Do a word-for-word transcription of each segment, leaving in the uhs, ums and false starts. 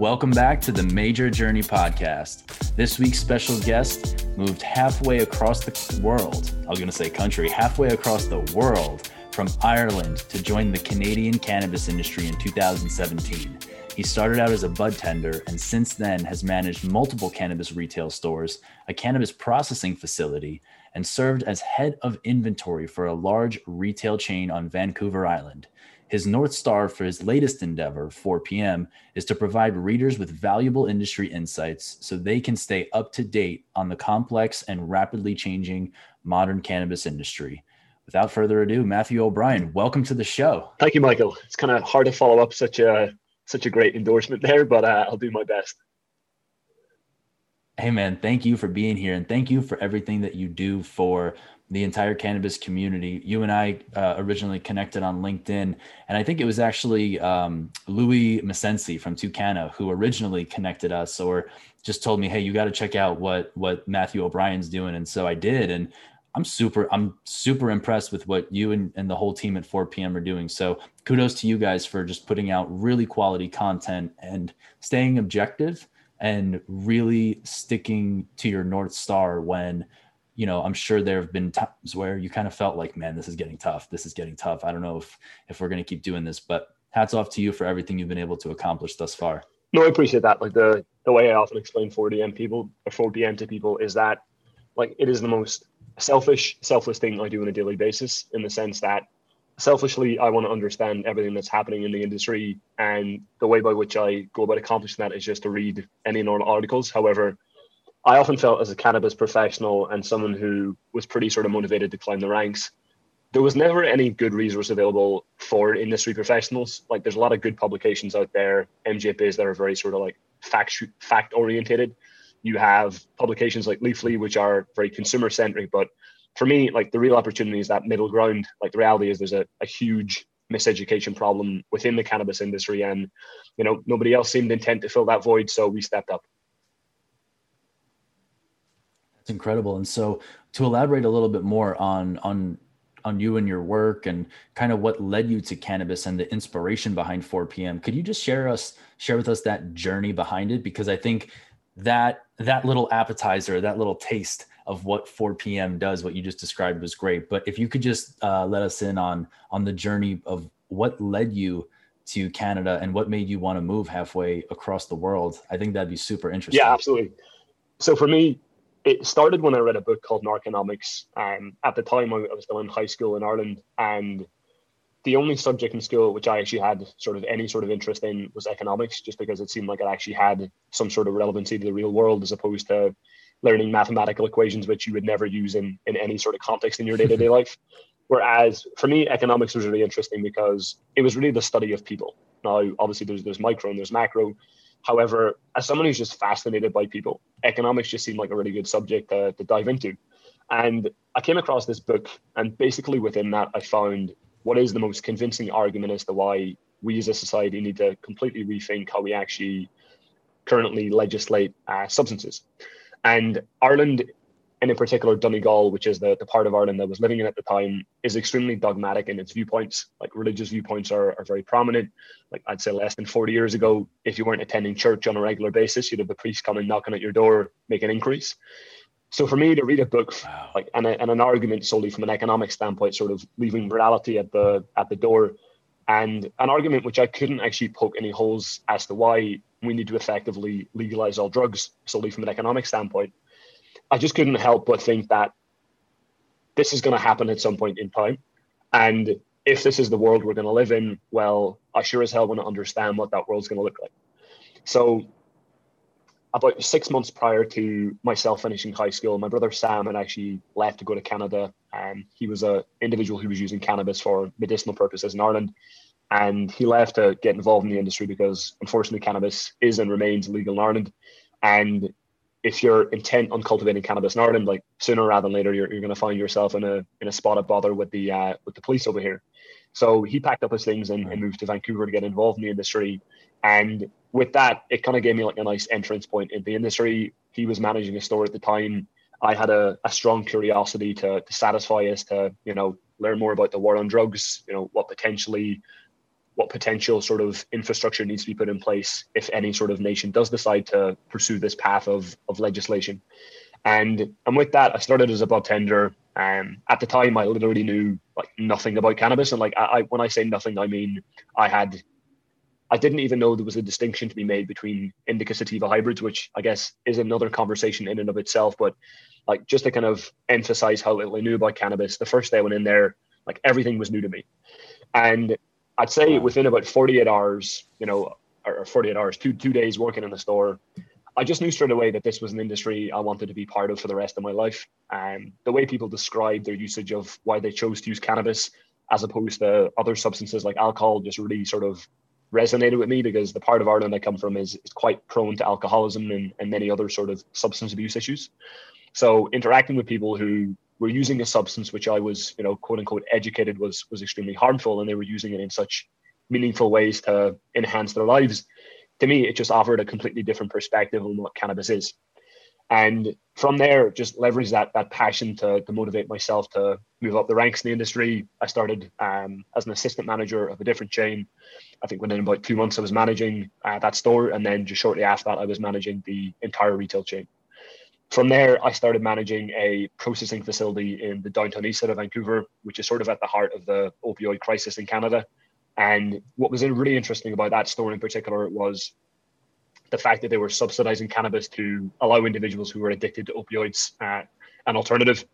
Welcome back to the Major Journey Podcast. This week's special guest moved halfway across the world. I was going to say country, halfway across the world from Ireland to join the Canadian cannabis industry in two thousand seventeen. He started out as a bud tender and since then has managed multiple cannabis retail stores, a cannabis processing facility, and served as head of inventory for a large retail chain on Vancouver Island. His North Star for his latest endeavor, four p m, is to provide readers with valuable industry insights so they can stay up to date on the complex and rapidly changing modern cannabis industry. Without further ado, Matthew O'Brien, welcome to the show. Thank you, Michael. It's kind of hard to follow up such a such a great endorsement there, but uh, I'll do my best. Hey, man, thank you for being here and thank you for everything that you do for the entire cannabis community. You and I uh, originally connected on LinkedIn, and I think it was actually um, Louis Massensi from Tucana who originally connected us or just told me, hey, you got to check out what what Matthew O'Brien's doing. And so I did, and I'm super I'm super impressed with what you and, and the whole team at four p m are doing. So kudos to you guys for just putting out really quality content and staying objective and really sticking to your North Star when, you know, I'm sure there have been times where you kind of felt like, man, this is getting tough. This is getting tough. I don't know if, if we're going to keep doing this, but hats off to you for everything you've been able to accomplish thus far. No, I appreciate that. Like the, the way I often explain four D M people or four P M to people is that like, it is the most selfish, selfless thing I do on a daily basis, in the sense that selfishly, I want to understand everything that's happening in the industry. And the way by which I go about accomplishing that is just to read any normal articles. However, I often felt as a cannabis professional and someone who was pretty sort of motivated to climb the ranks, there was never any good resource available for industry professionals. Like there's a lot of good publications out there, M J Biz that are very sort of like fact fact oriented. You have publications like Leafly, which are very consumer centric. But for me, like the real opportunity is that middle ground. Like the reality is there's a, a huge miseducation problem within the cannabis industry. And, you know, nobody else seemed intent to fill that void. So we stepped up. Incredible. And so to elaborate a little bit more on on on you and your work and kind of what led you to cannabis and the inspiration behind four P M, could you just share us share with us that journey behind it? Because I think that that little appetizer, that little taste of what four P M does, what you just described was great. But if you could just uh, let us in on on the journey of what led you to Canada and what made you want to move halfway across the world, I think that'd be super interesting. Yeah, absolutely. So for me, it started when I read a book called Narconomics. Um, at the time, I was still in high school in Ireland, and the only subject in school which I actually had sort of any sort of interest in was economics, just because it seemed like it actually had some sort of relevancy to the real world, as opposed to learning mathematical equations, which you would never use in, in any sort of context in your day-to-day life. Whereas for me, economics was really interesting because it was really the study of people. Now, obviously, there's there's micro and there's macro. However, as someone who's just fascinated by people, economics just seemed like a really good subject to, to dive into. And I came across this book, and basically within that, I found what is the most convincing argument as to why we as a society need to completely rethink how we actually currently legislate uh, substances. And Ireland, and in particular Donegal, which is the, the part of Ireland that I was living in at the time, is extremely dogmatic in its viewpoints. Like religious viewpoints are, are very prominent. Like I'd say less than forty years ago, if you weren't attending church on a regular basis, you'd have the priest coming knocking at your door, make an inquiries. So for me to read a book wow. like and, a, and an argument solely from an economic standpoint, sort of leaving morality at the at the door, and an argument which I couldn't actually poke any holes as to why we need to effectively legalize all drugs solely from an economic standpoint, I just couldn't help but think that this is going to happen at some point in time. And if this is the world we're going to live in, well, I sure as hell want to understand what that world's going to look like. So about six months prior to myself finishing high school, my brother Sam had actually left to go to Canada. Um, he was an individual who was using cannabis for medicinal purposes in Ireland. And he left to get involved in the industry because, unfortunately, cannabis is and remains illegal in Ireland. And if you're intent on cultivating cannabis in Ireland, like sooner rather than later, you're, you're going to find yourself in a in a spot of bother with the uh, with the police over here. So he packed up his things and, and moved to Vancouver to get involved in the industry. And with that, it kind of gave me like a nice entrance point into the industry. He was managing a store at the time. I had a, a strong curiosity to, to satisfy us to, you know, learn more about the war on drugs, you know, what potentially what potential sort of infrastructure needs to be put in place if any sort of nation does decide to pursue this path of, of legislation. And and with that, I started as a budtender. Um, at the time, I literally knew like nothing about cannabis. And like I, I when I say nothing, I mean I had I didn't even know there was a distinction to be made between indica sativa hybrids, which I guess is another conversation in and of itself. But like just to kind of emphasize how little I knew about cannabis, the first day I went in there, like everything was new to me. And I'd say within about forty-eight hours, you know, or forty-eight hours, two two days working in the store, I just knew straight away that this was an industry I wanted to be part of for the rest of my life. And the way people describe their usage of why they chose to use cannabis as opposed to other substances like alcohol just really sort of resonated with me, because the part of Ireland I come from is, is quite prone to alcoholism and, and many other sort of substance abuse issues. So interacting with people who were using a substance which I was, you know, quote unquote educated was was extremely harmful, and they were using it in such meaningful ways to enhance their lives, to me, it just offered a completely different perspective on what cannabis is. And from there, just leveraged that that passion to, to motivate myself to move up the ranks in the industry. I started um, as an assistant manager of a different chain. I think within about two months, I was managing uh, that store. And then just shortly after that, I was managing the entire retail chain. From there, I started managing a processing facility in the downtown east side of Vancouver, which is sort of at the heart of the opioid crisis in Canada. And what was really interesting about that store in particular was the fact that they were subsidizing cannabis to allow individuals who were addicted to opioids uh, an alternative.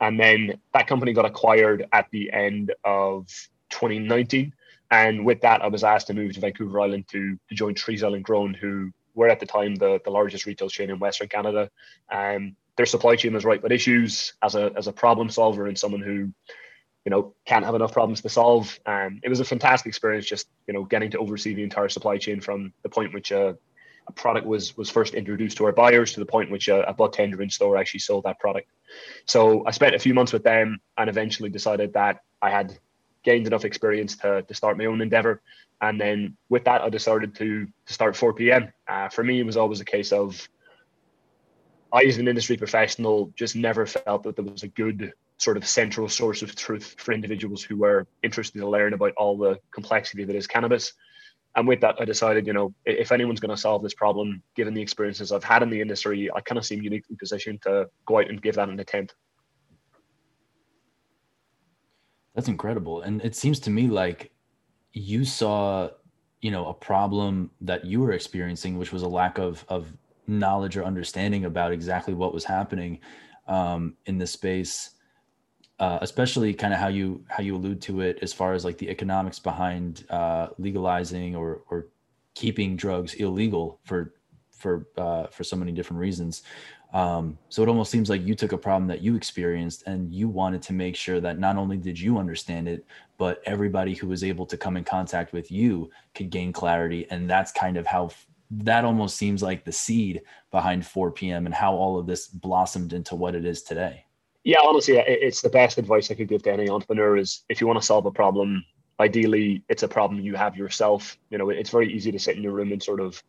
And then that company got acquired at the end of twenty nineteen. And with that, I was asked to move to Vancouver Island to, to join Trees Island Grown, who were at the time the, the largest retail chain in Western Canada. Um, their supply chain was ripe with issues. As a, as a problem solver and someone who, you know, can't have enough problems to solve, um, it was a fantastic experience just, you know, getting to oversee the entire supply chain from the point which uh, a product was was first introduced to our buyers to the point which a, a Bud Tender in store actually sold that product. So I spent a few months with them and eventually decided that I had gained enough experience to, to start my own endeavor. And then with that, I decided to, to start four P M. Uh, for me, it was always a case of, I as an industry professional just never felt that there was a good sort of central source of truth for individuals who were interested to learn about all the complexity that is cannabis. And with that, I decided, you know, if anyone's going to solve this problem, given the experiences I've had in the industry, I kind of seem uniquely positioned to go out and give that an attempt. That's incredible. And it seems to me like you saw, you know, a problem that you were experiencing, which was a lack of, of knowledge or understanding about exactly what was happening um, in this space, uh, especially kind of how you, how you allude to it as far as like the economics behind uh, legalizing or, or keeping drugs illegal for, for, uh, for so many different reasons. Um, so it almost seems like you took a problem that you experienced and you wanted to make sure that not only did you understand it, but everybody who was able to come in contact with you could gain clarity. And that's kind of how that almost seems like the seed behind four P M and how all of this blossomed into what it is today. Yeah, honestly, it's the best advice I could give to any entrepreneur is if you want to solve a problem, ideally it's a problem you have yourself. You know, it's very easy to sit in your room and sort of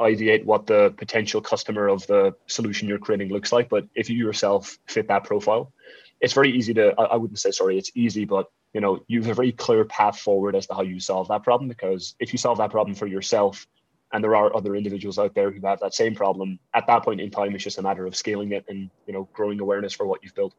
ideate what the potential customer of the solution you're creating looks like. But if you yourself fit that profile, it's very easy to, I wouldn't say, sorry, it's easy, but you know, you have a very clear path forward as to how you solve that problem. Because if you solve that problem for yourself, and there are other individuals out there who have that same problem, at that point in time, it's just a matter of scaling it and, you know, growing awareness for what you've built.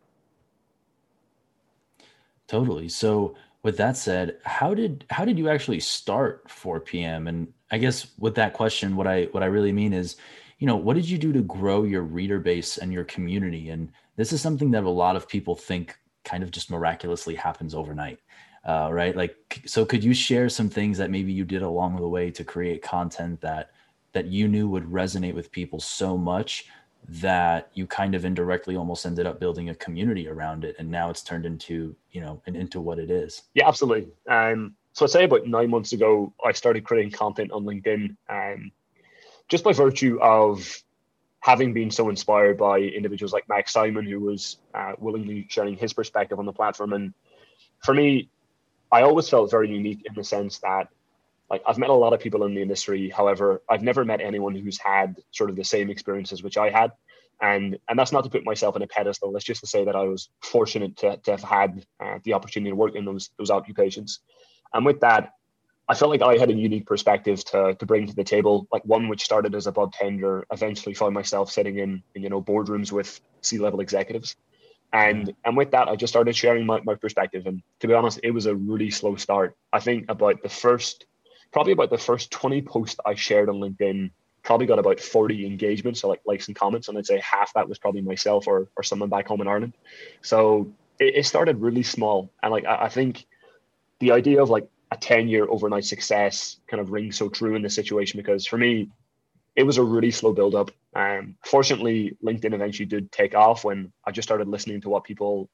Totally. So with that said, how did, how did you actually start four P M? And I guess with that question, what I, what I really mean is, you know, what did you do to grow your reader base and your community? And this is something that a lot of people think kind of just miraculously happens overnight. Uh, right. Like, so could you share some things that maybe you did along the way to create content that, that you knew would resonate with people so much that you kind of indirectly almost ended up building a community around it? And now it's turned into, you know, and into what it is. Yeah, absolutely. Um, so I'd say about nine months ago, I started creating content on LinkedIn, um, just by virtue of having been so inspired by individuals like Max Simon, who was uh, willingly sharing his perspective on the platform. And for me, I always felt very unique in the sense that, like, I've met a lot of people in the industry. However, I've never met anyone who's had sort of the same experiences which I had. And and that's not to put myself on a pedestal. It's just to say that I was fortunate to, to have had uh, the opportunity to work in those, those occupations. And with that, I felt like I had a unique perspective to to bring to the table, like one which started as a Bud Tender, eventually found myself sitting in, you know, boardrooms with C-level executives. And and with that, I just started sharing my, my perspective. And to be honest, it was a really slow start. I think about the first, probably about the first twenty posts I shared on LinkedIn, probably got about forty engagements, so like likes and comments. And I'd say half that was probably myself or or someone back home in Ireland. So it, it started really small. And like, I, I think the idea of like a ten year overnight success kind of rings so true in this situation, because for me, it was a really slow build up. Um, fortunately, LinkedIn eventually did take off when I just started listening to what people,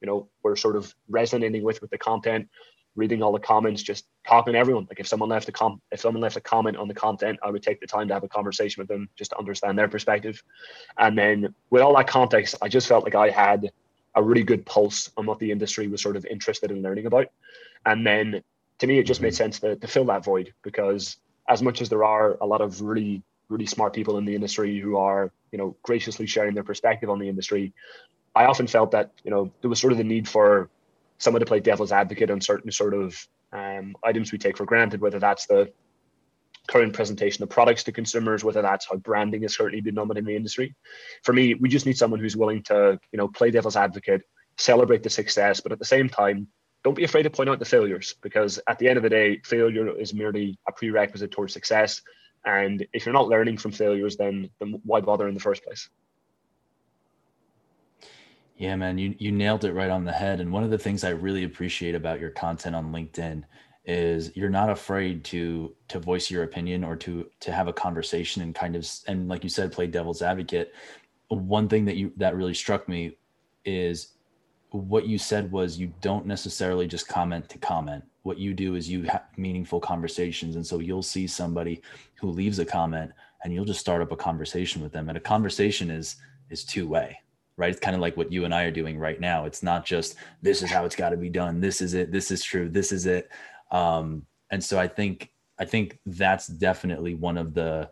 you know, were sort of resonating with, with the content, reading all the comments, just talking to everyone. Like if someone left a com- if someone left a comment on the content, I would take the time to have a conversation with them just to understand their perspective. And then with all that context, I just felt like I had a really good pulse on what the industry was sort of interested in learning about. And then to me, it just made sense to, to fill that void, because as much as there are a lot of really, really smart people in the industry who are, you know, graciously sharing their perspective on the industry, I often felt that, you know, there was sort of the need for someone to play devil's advocate on certain sort of um, items we take for granted, whether that's the current presentation of products to consumers, whether that's how branding has certainly been done in the industry. For me, we just need someone who's willing to, you know, play devil's advocate, celebrate the success, but at the same time, don't be afraid to point out the failures, because at the end of the day, failure is merely a prerequisite towards success. And if you're not learning from failures, then, then why bother in the first place? Yeah, man, you, you nailed it right on the head. And one of the things I really appreciate about your content on LinkedIn is you're not afraid to to voice your opinion or to to have a conversation and kind of, and like you said, play devil's advocate. One thing that you that really struck me is what you said was you don't necessarily just comment to comment. What you do is you have meaningful conversations. And so you'll see somebody who leaves a comment and you'll just start up a conversation with them. And a conversation is is two-way. Right? It's kind of like what you and I are doing right now. It's not just, this is how it's got to be done. This is it. This is true. This is it. Um, and so I think, I think that's definitely one of the,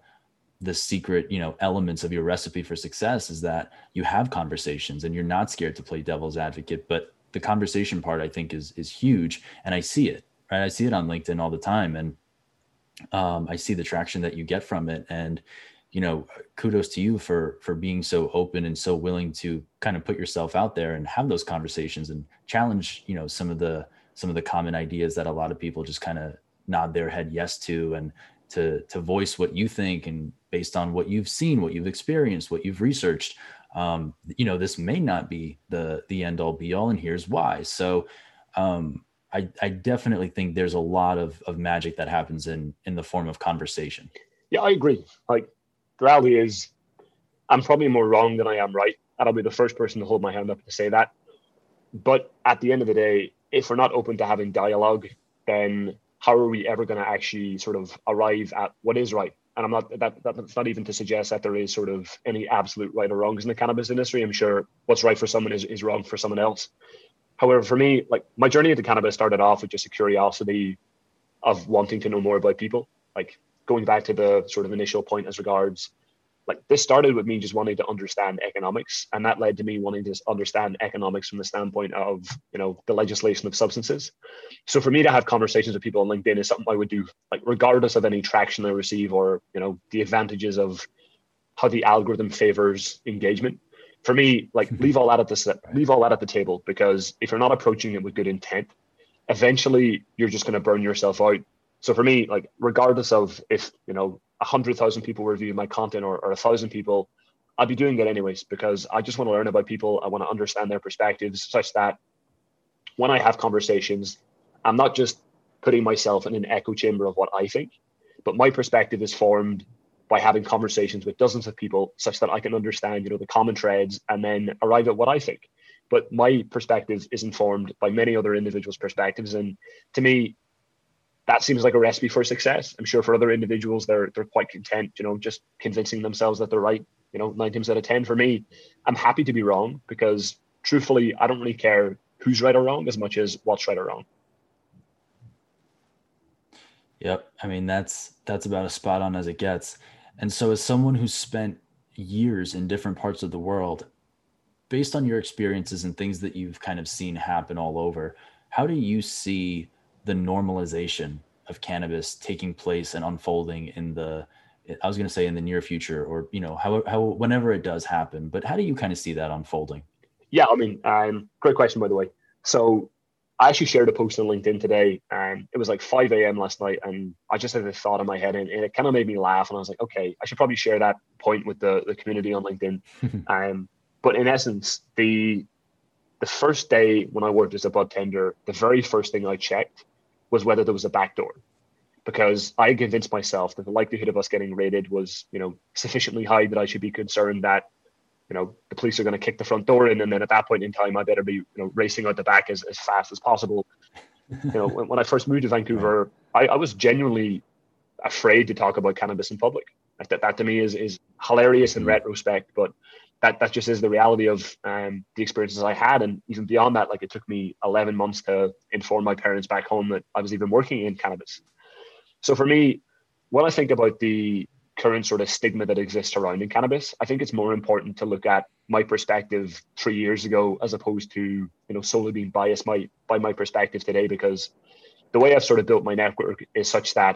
the secret, you know, elements of your recipe for success, is that you have conversations and you're not scared to play devil's advocate. But the conversation part, I think, is, is huge. And I see it, right? I see it on LinkedIn all the time. And, um, I see the traction that you get from it. And, you know, kudos to you for, for being so open and so willing to kind of put yourself out there and have those conversations and challenge, you know, some of the, some of the common ideas that a lot of people just kind of nod their head yes to, and to, to voice what you think. And based on what you've seen, what you've experienced, what you've researched, um, you know, this may not be the, the end all be all, and here's why. So, um, I, I definitely think there's a lot of, of magic that happens in, in the form of conversation. Yeah, I agree. Like, the reality is, I'm probably more wrong than I am right, and I'll be the first person to hold my hand up to say that. But at the end of the day, if we're not open to having dialogue, then how are we ever going to actually sort of arrive at what is right? And I'm not that, that's not even to suggest that there is sort of any absolute right or wrongs in the cannabis industry. I'm sure what's right for someone is, is wrong for someone else. However, for me, like, my journey into cannabis started off with just a curiosity of wanting to know more about people. Like, going back to the sort of initial point as regards, like, this started with me just wanting to understand economics, and that led to me wanting to understand economics from the standpoint of, you know, the legislation of substances. So for me to have conversations with people on LinkedIn is something I would do, like, regardless of any traction I receive or, you know, the advantages of how the algorithm favors engagement. For me, like, leave all that at the leave all that at the table, because if you're not approaching it with good intent, eventually you're just going to burn yourself out. So for me, like, regardless of if, you know, one hundred thousand people review my content or, or one thousand people, I'd be doing that anyways, because I just want to learn about people. I want to understand their perspectives such that when I have conversations, I'm not just putting myself in an echo chamber of what I think, but my perspective is formed by having conversations with dozens of people such that I can understand, you know, the common threads and then arrive at what I think. But my perspective is informed by many other individuals' perspectives. And to me, that seems like a recipe for success. I'm sure for other individuals, they're they're quite content, you know, just convincing themselves that they're right, you know, nine times out of ten. For me, I'm happy to be wrong, because truthfully, I don't really care who's right or wrong as much as what's right or wrong. Yep. I mean, that's, that's about as spot on as it gets. And so as someone who's spent years in different parts of the world, based on your experiences and things that you've kind of seen happen all over, how do you see the normalization of cannabis taking place and unfolding in the, I was going to say in the near future, or, you know, how, how, whenever it does happen, but how do you kind of see that unfolding? Yeah. I mean, um, great question, by the way. So I actually shared a post on LinkedIn today, and it was like five a.m. last night. And I just had a thought in my head, and, and it kind of made me laugh. And I was like, okay, I should probably share that point with the, the community on LinkedIn. um, but in essence, the, the first day when I worked as a bud tender, the very first thing I checked was whether there was a backdoor, because I convinced myself that the likelihood of us getting raided was, you know, sufficiently high that I should be concerned that, you know, the police are going to kick the front door in, and then at that point in time, I better be, you know, racing out the back as, as fast as possible. You know, when, when I first moved to Vancouver, I, I was genuinely afraid to talk about cannabis in public. That, that to me is is hilarious in retrospect, but That that just is the reality of um, the experiences I had. And even beyond that, like, it took me eleven months to inform my parents back home that I was even working in cannabis. So for me, when I think about the current sort of stigma that exists surrounding cannabis, I think it's more important to look at my perspective three years ago, as opposed to, you know, solely being biased by, by my perspective today, because the way I've sort of built my network is such that,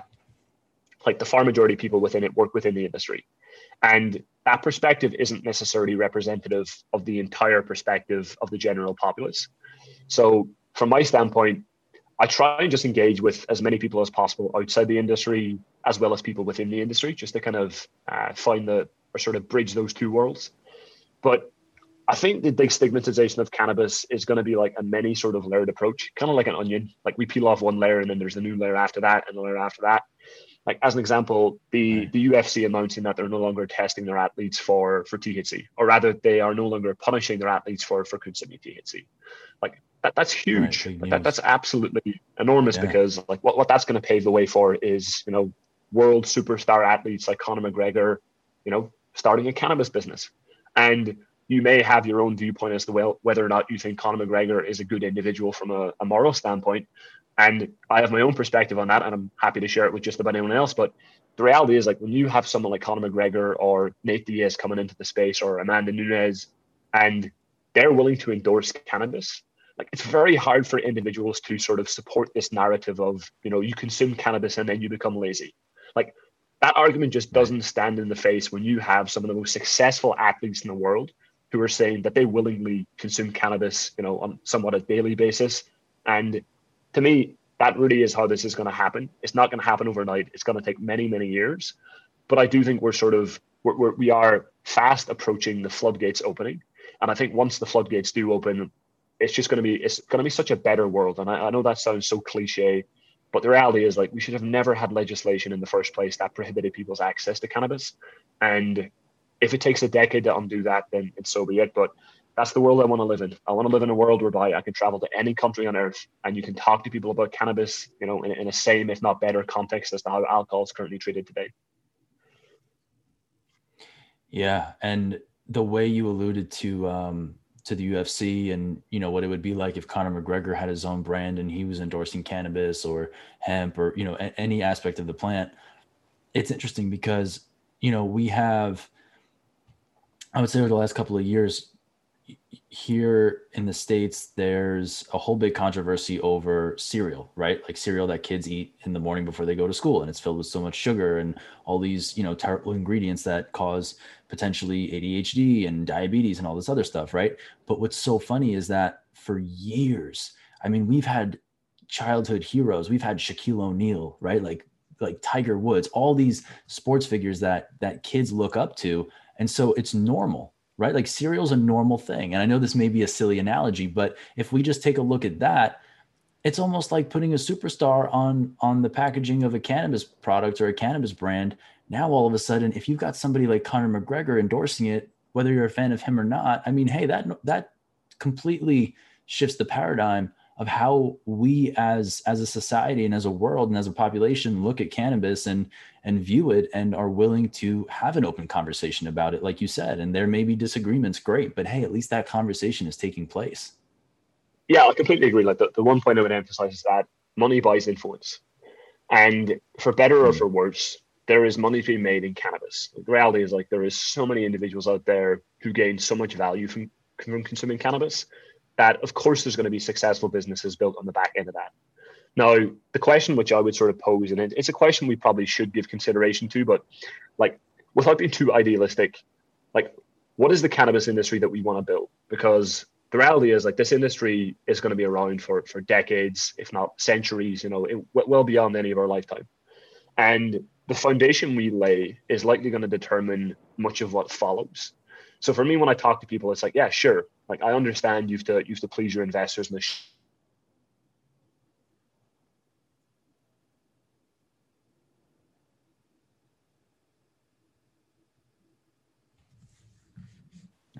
like, the far majority of people within it work within the industry. And that perspective isn't necessarily representative of the entire perspective of the general populace. So from my standpoint, I try and just engage with as many people as possible outside the industry, as well as people within the industry, just to kind of uh, find the, or sort of bridge those two worlds. But I think the big stigmatization of cannabis is going to be like a many sort of layered approach, kind of like an onion. Like, we peel off one layer, and then there's a new layer after that, and a layer after that. Like, as an example, the, the U F C announcing that they're no longer testing their athletes for, for T H C, or rather they are no longer punishing their athletes for, for consuming T H C. Like, that, that's huge. Right, that, that's absolutely enormous, yeah. Because like what, what that's going to pave the way for is, you know, world superstar athletes like Conor McGregor, you know, starting a cannabis business. And you may have your own viewpoint as to well, whether or not you think Conor McGregor is a good individual from a, a moral standpoint. And I have my own perspective on that, and I'm happy to share it with just about anyone else. But the reality is, like, when you have someone like Conor McGregor or Nate Diaz coming into the space, or Amanda Nunes, and they're willing to endorse cannabis, like, it's very hard for individuals to sort of support this narrative of, you know, you consume cannabis and then you become lazy. Like, that argument just doesn't stand in the face when you have some of the most successful athletes in the world who are saying that they willingly consume cannabis, you know, on somewhat a daily basis. And to me, that really is how this is going to happen. It's not going to happen overnight. It's going to take many, many years. But I do think we're sort of, we're, we're, we are fast approaching the floodgates opening. And I think once the floodgates do open, it's just going to be, it's going to be such a better world. And I, I know that sounds so cliche, but the reality is, like, we should have never had legislation in the first place that prohibited people's access to cannabis. And if it takes a decade to undo that, then so be it. But that's the world I want to live in. I want to live in a world whereby I can travel to any country on earth, and you can talk to people about cannabis, you know, in, in a same, if not better, context as to how alcohol is currently treated today. Yeah. And the way you alluded to, um, to the U F C and, you know, what it would be like if Conor McGregor had his own brand and he was endorsing cannabis or hemp or, you know, a- any aspect of the plant. It's interesting because, you know, we have, I would say over the last couple of years, here in the States, there's a whole big controversy over cereal, right? Like cereal that kids eat in the morning before they go to school, and it's filled with so much sugar and all these, you know, terrible ingredients that cause potentially A D H D and diabetes and all this other stuff, right? But what's so funny is that for years, I mean, we've had childhood heroes, we've had Shaquille O'Neal, right? Like like Tiger Woods, all these sports figures that that kids look up to, and so it's normal. Right? Like cereal's a normal thing. And I know this may be a silly analogy, but if we just take a look at that, it's almost like putting a superstar on, on the packaging of a cannabis product or a cannabis brand. Now, all of a sudden, if you've got somebody like Conor McGregor endorsing it, whether you're a fan of him or not, I mean, hey, that, that completely shifts the paradigm of how we as, as a society and as a world and as a population look at cannabis and, and view it, and are willing to have an open conversation about it, like you said. And there may be disagreements, great, but hey, at least that conversation is taking place. Yeah, I completely agree. Like the, the one point I would emphasize is that money buys influence. And for better or for worse, there is money being made in cannabis. The reality is, like, there is so many individuals out there who gain so much value from, from consuming cannabis that of course there's going to be successful businesses built on the back end of that. Now, the question which I would sort of pose, and it's a question we probably should give consideration to, but like without being too idealistic, like what is the cannabis industry that we want to build? Because the reality is like this industry is going to be around for, for decades, if not centuries, you know, it, well beyond any of our lifetime. And the foundation we lay is likely going to determine much of what follows. So for me, when I talk to people, it's like, yeah, sure. Like I understand you've to, you've to please your investors and the sh-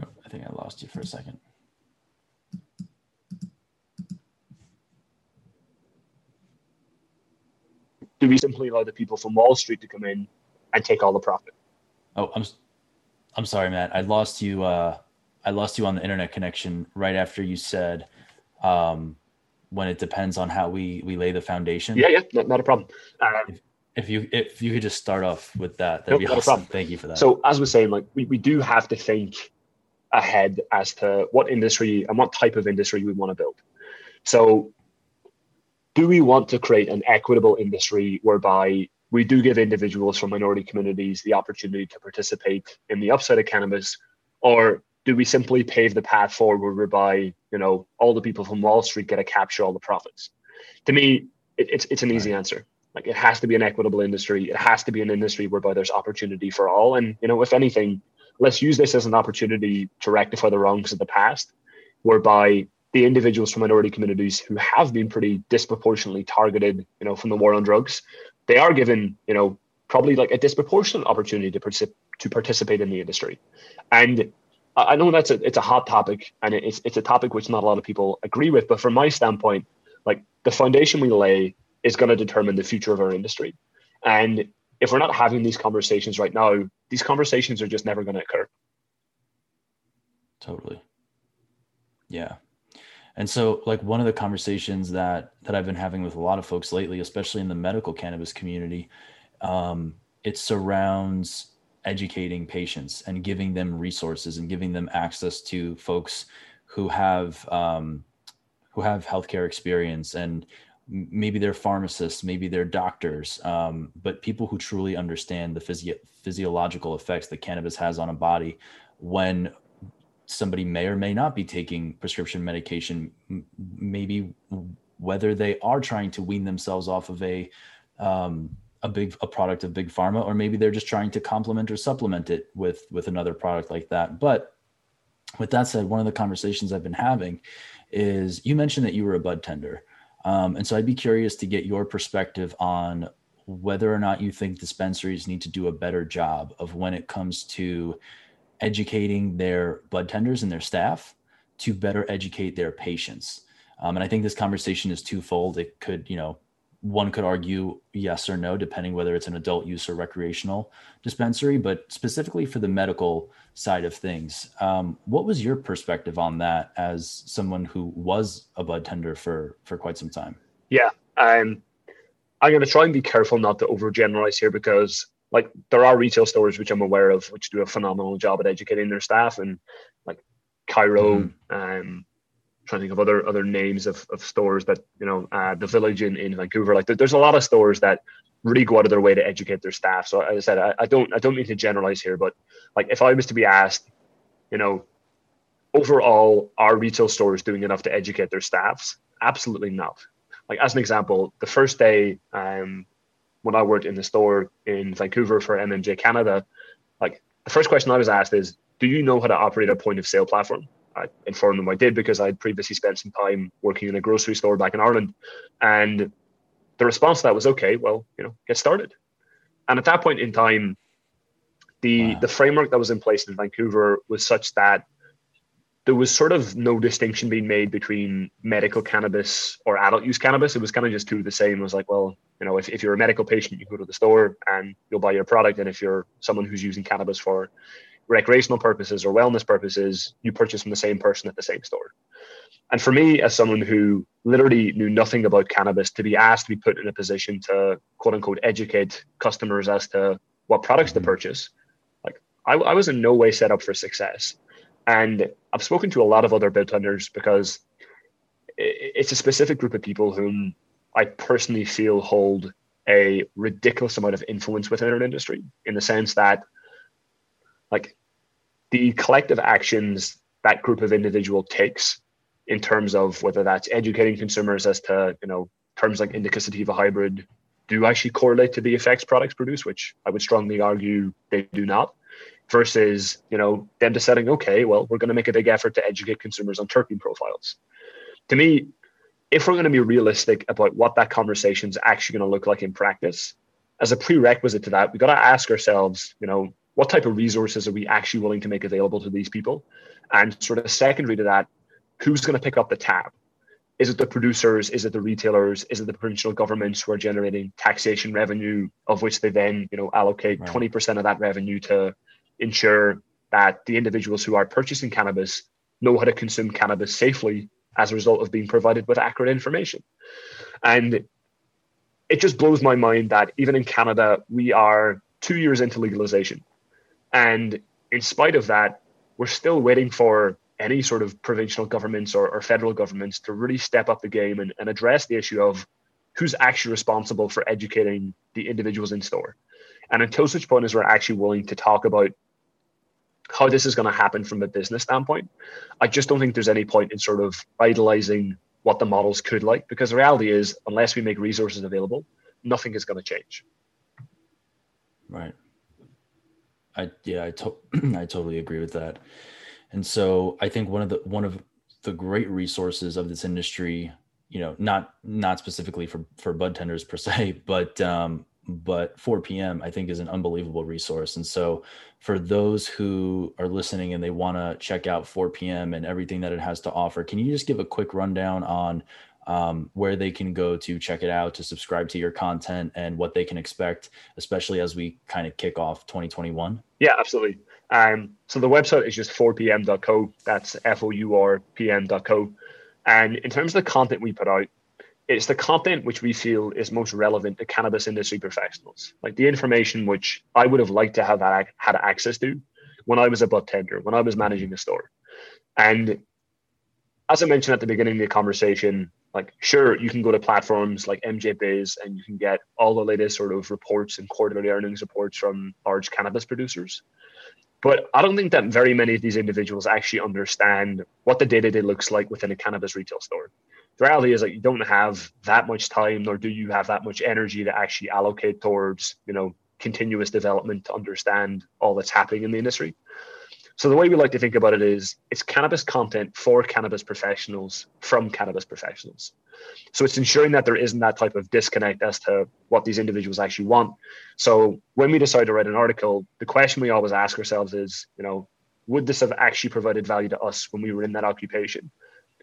Oh, I think I lost you for a second. Do we simply allow the people from Wall Street to come in and take all the profit? Oh, I'm, I'm sorry, Matt. I lost you. Uh, I lost you on the internet connection right after you said, um, when it depends on how we, we lay the foundation. Yeah, yeah, not, not a problem. Uh, if, if you if you could just start off with that, that'd no, be awesome. Thank you for that. So as we're saying, like we, we do have to think ahead as to what industry and what type of industry we want to build. So do we want to create an equitable industry whereby we do give individuals from minority communities the opportunity to participate in the upside of cannabis? Or do we simply pave the path forward whereby, you know, all the people from Wall Street get to capture all the profits? To me, it, it's it's an easy answer. Like it has to be an equitable industry. It has to be an industry whereby there's opportunity for all. And, you know, if anything, let's use this as an opportunity to rectify the wrongs of the past, whereby the individuals from minority communities who have been pretty disproportionately targeted, you know, from the war on drugs, they are given, you know, probably like a disproportionate opportunity to particip- to participate in the industry. And I know that's a, it's a hot topic, and it's it's a topic which not a lot of people agree with. But from my standpoint, like the foundation we lay is going to determine the future of our industry. And if we're not having these conversations right now, these conversations are just never going to occur. Totally. Yeah. And so like one of the conversations that, that I've been having with a lot of folks lately, especially in the medical cannabis community, um, it surrounds educating patients and giving them resources and giving them access to folks who have, um, who have healthcare experience, and maybe they're pharmacists, maybe they're doctors, um, but people who truly understand the physio- physiological effects that cannabis has on a body when somebody may or may not be taking prescription medication, maybe whether they are trying to wean themselves off of a um, a big a product of big pharma, or maybe they're just trying to complement or supplement it with with another product like that. But with that said, one of the conversations I've been having is you mentioned that you were a Bud Tender, um, and so I'd be curious to get your perspective on whether or not you think dispensaries need to do a better job of when it comes to educating their Bud Tenders and their staff to better educate their patients. Um, and I think this conversation is twofold. It could, you know, one could argue yes or no, depending whether it's an adult use or recreational dispensary, but specifically for the medical side of things, um, what was your perspective on that as someone who was a Bud Tender for, for quite some time? Yeah. Um, I'm going to try and be careful not to overgeneralize here, because like there are retail stores, which I'm aware of, which do a phenomenal job at educating their staff, and like Cairo, mm. um, trying to think of other other names of, of stores that, you know, uh, the Village in, in Vancouver, like there, there's a lot of stores that really go out of their way to educate their staff. So as I said, I, I don't I don't mean to generalize here, but like if I was to be asked, you know, overall, are retail stores doing enough to educate their staffs? Absolutely not. Like as an example, the first day, um, when I worked in the store in Vancouver for M M J Canada, like the first question I was asked is, do you know how to operate a point of sale platform? I informed them I did, because I had previously spent some time working in a grocery store back in Ireland. And the response to that was, okay, well, you know, get started. And at that point in time, the, wow. the framework that was in place in Vancouver was such that there was sort of no distinction being made between medical cannabis or adult use cannabis. It was kind of just two of the same. It was like, well, you know, if, if you're a medical patient, you go to the store and you'll buy your product. And if you're someone who's using cannabis for recreational purposes or wellness purposes, you purchase from the same person at the same store. And for me, as someone who literally knew nothing about cannabis, to be asked to be put in a position to quote unquote educate customers as to what products to purchase, like I, I was in no way set up for success. And I've spoken to a lot of other Bud Tenders, because it's a specific group of people whom I personally feel hold a ridiculous amount of influence within our industry, in the sense that, like, the collective actions that group of individual takes in terms of whether that's educating consumers as to, you know, terms like indica sativa hybrid do actually correlate to the effects products produce, which I would strongly argue they do not, versus, you know, them deciding, okay, well, we're going to make a big effort to educate consumers on terpene profiles. To me, if we're going to be realistic about what that conversation is actually going to look like in practice, as a prerequisite to that, we've got to ask ourselves, you know, what type of resources are we actually willing to make available to these people? And sort of secondary to that, who's going to pick up the tab? Is it the producers? Is it the retailers? Is it the provincial governments who are generating taxation revenue, of which they then, you know, allocate right. twenty percent of that revenue to ensure that the individuals who are purchasing cannabis know how to consume cannabis safely as a result of being provided with accurate information? And it just blows my mind that even in Canada, we are two years into legalization. And in spite of that, we're still waiting for any sort of provincial governments or, or federal governments to really step up the game and, and address the issue of who's actually responsible for educating the individuals in store. And until such point as we're actually willing to talk about how this is going to happen from a business standpoint, I just don't think there's any point in sort of idolizing what the models could like, because the reality is, unless we make resources available, nothing is going to change. Right. I, yeah, I, to- I totally agree with that. And so I think one of the, one of the great resources of this industry, you know, not, not specifically for, for bud tenders per se, but, um, but four P M I think is an unbelievable resource. And so for those who are listening and they want to check out four P M and everything that it has to offer, can you just give a quick rundown on um, where they can go to check it out, to subscribe to your content, and what they can expect, especially as we kind of kick off twenty twenty-one? Yeah, absolutely. Um, so the website is just four p m dot co. That's F O U R P M dot co. And in terms of the content we put out, it's the content which we feel is most relevant to cannabis industry professionals. Like the information which I would have liked to have that had access to when I was a bud tender, when I was managing a store. And as I mentioned at the beginning of the conversation, like, sure, you can go to platforms like M J Biz and you can get all the latest sort of reports and quarterly earnings reports from large cannabis producers. But I don't think that very many of these individuals actually understand what the day-to-day looks like within a cannabis retail store. The reality is that you don't have that much time, nor do you have that much energy to actually allocate towards, you know, continuous development to understand all that's happening in the industry. So the way we like to think about it is, it's cannabis content for cannabis professionals from cannabis professionals. So it's ensuring that there isn't that type of disconnect as to what these individuals actually want. So when we decide to write an article, the question we always ask ourselves is, you know, would this have actually provided value to us when we were in that occupation?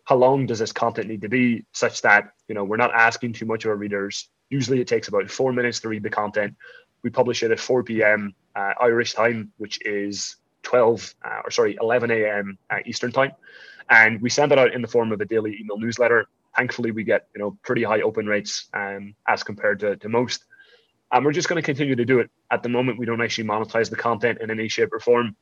How long does this content need to be, such that, you know, we're not asking too much of our readers? Usually it takes about four minutes to read the content. We publish it at four p m uh, Irish time, which is twelve, uh, or sorry, eleven a m uh, Eastern time. And we send it out in the form of a daily email newsletter. Thankfully, we get, you know, pretty high open rates um, as compared to, to most. And we're just going to continue to do it. At the moment, we don't actually monetize the content in any shape or form.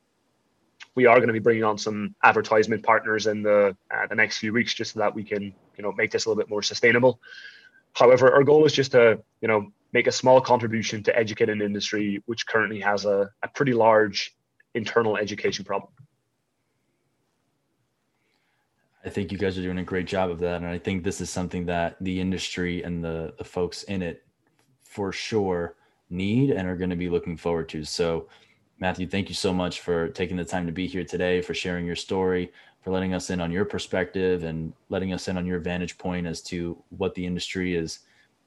We are going to be bringing on some advertisement partners in the uh, the next few weeks, just so that we can, you know, make this a little bit more sustainable. However, our goal is just to, you know, make a small contribution to educate an industry which currently has a, a pretty large internal education problem. I think you guys are doing a great job of that. And I think this is something that the industry and the, the folks in it for sure need and are going to be looking forward to. So Matthew, thank you so much for taking the time to be here today, for sharing your story, for letting us in on your perspective and letting us in on your vantage point as to what the industry is,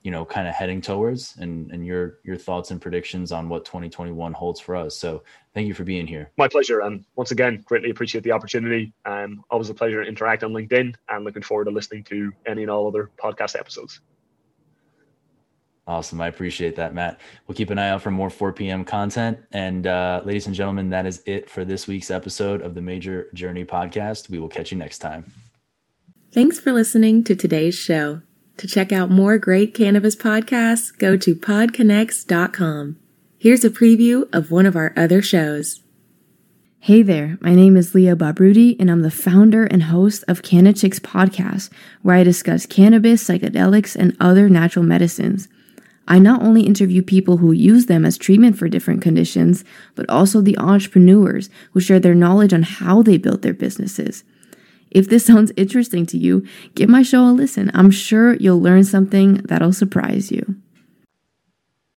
you know, kind of heading towards, and, and your your thoughts and predictions on what twenty twenty-one holds for us. So thank you for being here. My pleasure. And um, once again, greatly appreciate the opportunity. Um, always a pleasure to interact on LinkedIn, and looking forward to listening to any and all other podcast episodes. Awesome. I appreciate that, Matt. We'll keep an eye out for more four P M content. And uh, ladies and gentlemen, that is it for this week's episode of the Major Journey Podcast. We will catch you next time. Thanks for listening to today's show. To check out more great cannabis podcasts, go to pod connects dot com. Here's a preview of one of our other shows. Hey there, my name is Leah Babruti, and I'm the founder and host of Canna Chicks Podcast, where I discuss cannabis, psychedelics, and other natural medicines. I not only interview people who use them as treatment for different conditions, but also the entrepreneurs who share their knowledge on how they built their businesses. If this sounds interesting to you, give my show a listen. I'm sure you'll learn something that'll surprise you.